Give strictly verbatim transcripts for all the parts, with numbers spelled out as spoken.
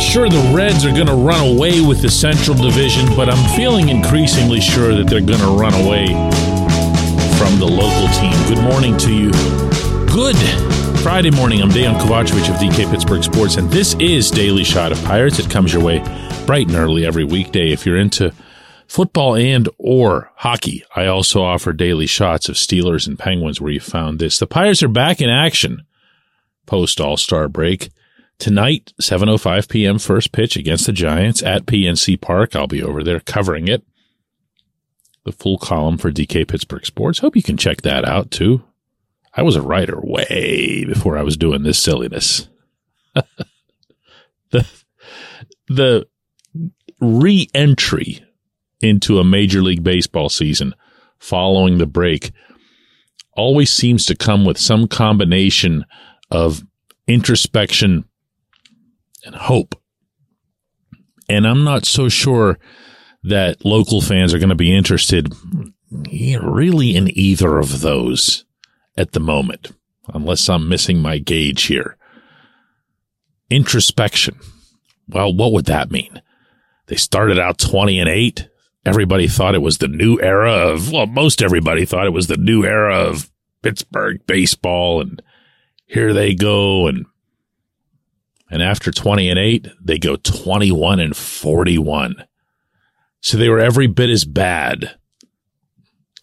not sure the Reds are going to run away with the Central Division, but I'm feeling increasingly sure that they're going to run away from the local team. Good morning to you. Good Friday morning. I'm Dejan Kovacevic of D K Pittsburgh Sports, and this is Daily Shot of Pirates. It comes your way bright and early every weekday if you're into football and or hockey. I also offer daily shots of Steelers and Penguins where you found this. The Pirates are back in action post All-Star break. Tonight, seven oh five p.m. first pitch against the Giants at P N C Park. I'll be over there covering it. The full column for D K Pittsburgh Sports. Hope you can check that out too. I was a writer way before I was doing this silliness. the the re-entry into a Major League Baseball season following the break always seems to come with some combination of introspection and hope. And I'm not so sure that local fans are going to be interested really in either of those at the moment, unless I'm missing my gauge here. Introspection. Well, what would that mean? They started out twenty and eight. Everybody thought it was the new era of, well, most everybody thought it was the new era of Pittsburgh baseball, and here they go. And and after twenty and eight, they go twenty-one and forty-one. So they were every bit as bad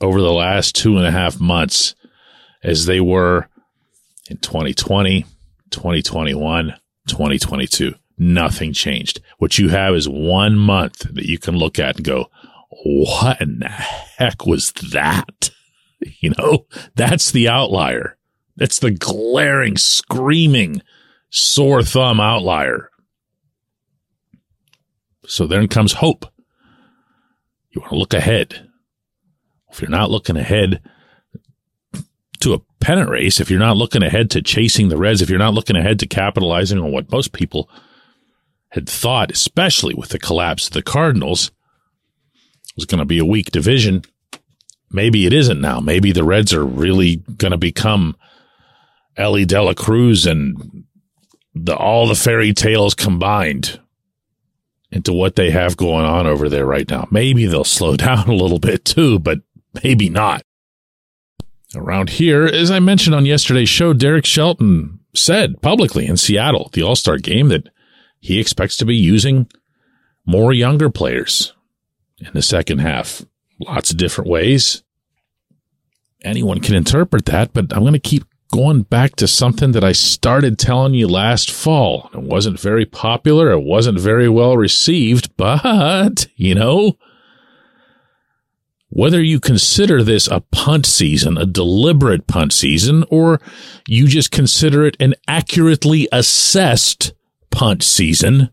over the last two and a half months as they were in twenty twenty, twenty twenty-one, twenty twenty-two. Nothing changed. What you have is one month that you can look at and go, what in the heck was that? You know, that's the outlier. That's the glaring, screaming, sore thumb outlier. So then comes hope. You want to look ahead. If you're not looking ahead to a pennant race, if you're not looking ahead to chasing the Reds, if you're not looking ahead to capitalizing on what most people had thought, especially with the collapse of the Cardinals, it was going to be a weak division. Maybe it isn't now. Maybe the Reds are really going to become Ellie De La Cruz and the all the fairy tales combined into what they have going on over there right now. Maybe they'll slow down a little bit too, but maybe not. Around here, as I mentioned on yesterday's show, Derek Shelton said publicly in Seattle, the All-Star game, that he expects to be using more younger players in the second half. Lots of different ways. Anyone can interpret that, but I'm going to keep going back to something that I started telling you last fall. It wasn't very popular. It wasn't very well received, but, you know, whether you consider this a punt season, a deliberate punt season, or you just consider it an accurately assessed punt season,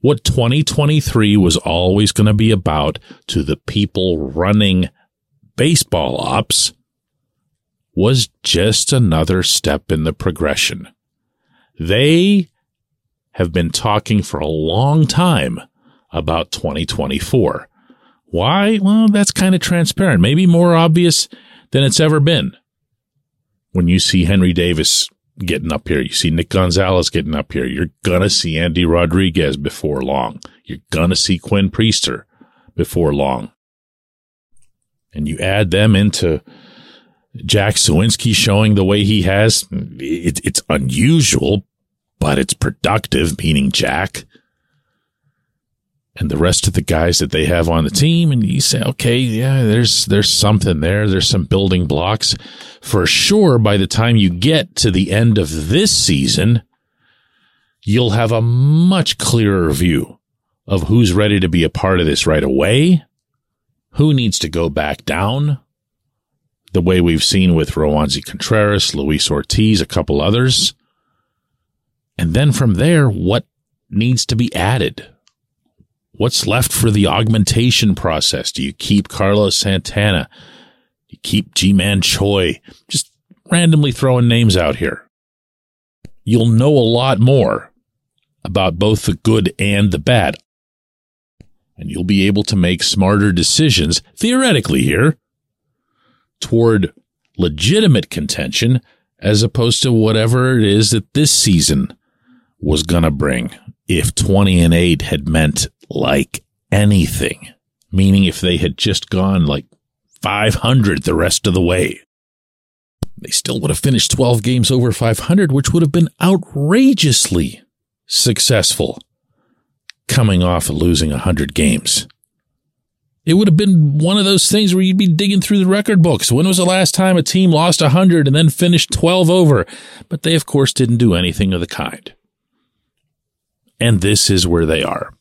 what twenty twenty-three was always going to be about to the people running baseball ops was just another step in the progression. They have been talking for a long time about twenty twenty-four. Why? Well, that's kind of transparent, maybe more obvious than it's ever been. When you see Henry Davis getting up here, you see Nick Gonzalez getting up here, you're going to see Andy Rodriguez before long. You're going to see Quinn Priester before long. And you add them into Jack Suwinski showing the way he has. It, it's unusual, but it's productive, meaning Jack. And the rest of the guys that they have on the team, and you say, okay, yeah, there's there's something there. There's some building blocks. For sure, by the time you get to the end of this season, you'll have a much clearer view of who's ready to be a part of this right away, who needs to go back down, the way we've seen with Roansy Contreras, Luis Ortiz, a couple others. And then from there, what needs to be added? What's left for the augmentation process? Do you keep Carlos Santana? Do you keep G-Man Choi? Just randomly throwing names out here. You'll know a lot more about both the good and the bad. And you'll be able to make smarter decisions, theoretically here, toward legitimate contention as opposed to whatever it is that this season was going to bring if twenty and eight had meant like anything, meaning if they had just gone like five hundred the rest of the way, they still would have finished twelve games over five hundred, which would have been outrageously successful coming off of losing one hundred games. It would have been one of those things where you'd be digging through the record books. When was the last time a team lost one hundred and then finished twelve over? But they, of course, didn't do anything of the kind. And this is where they are.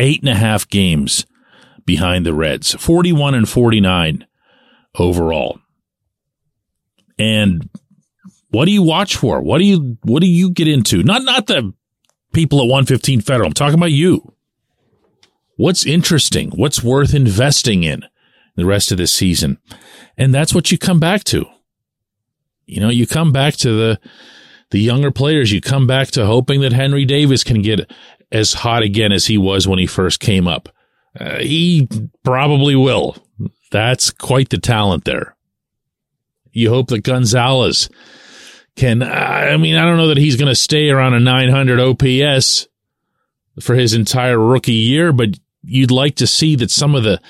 Eight and a half games behind the Reds. forty-one and forty-nine overall. And what do you watch for? What do you what do you get into? Not not the people at one fifteen Federal. I'm talking about you. What's interesting? What's worth investing in the rest of this season? And that's what you come back to. You know, you come back to the the younger players. You come back to hoping that Henry Davis can get as hot again as he was when he first came up. Uh, he probably will. That's quite the talent there. You hope that Gonzalez can, I mean, I don't know that he's going to stay around a nine hundred O P S for his entire rookie year, but you'd like to see that some of the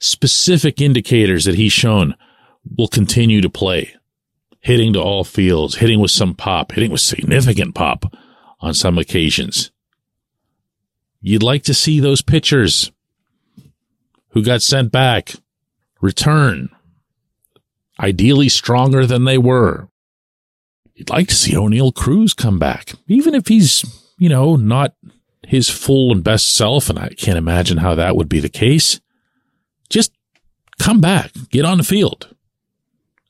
specific indicators that he's shown will continue to play. Hitting to all fields, hitting with some pop, hitting with significant pop on some occasions. You'd like to see those pitchers who got sent back return, ideally stronger than they were. You'd like to see Oneil Cruz come back, even if he's, you know, not his full and best self, and I can't imagine how that would be the case. Just come back, get on the field,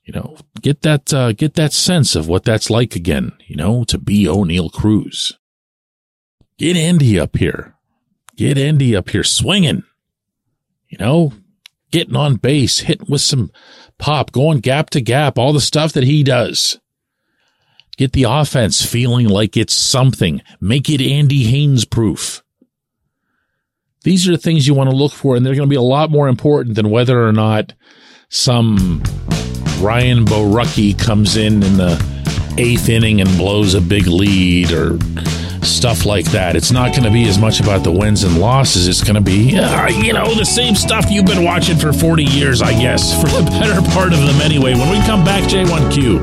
you know, get that uh, get that sense of what that's like again, you know, to be Oneil Cruz. Get Indy up here, get Indy up here swinging, you know, getting on base, hitting with some pop, going gap to gap, all the stuff that he does. Get the offense feeling like it's something. Make it Andy Haynes proof. These are the things you want to look for, and they're going to be a lot more important than whether or not some Ryan Borucki comes in in the eighth inning and blows a big lead or stuff like that. It's not going to be as much about the wins and losses. It's going to be, uh, you know, the same stuff you've been watching for forty years, I guess, for the better part of them anyway. When we come back, J one Q.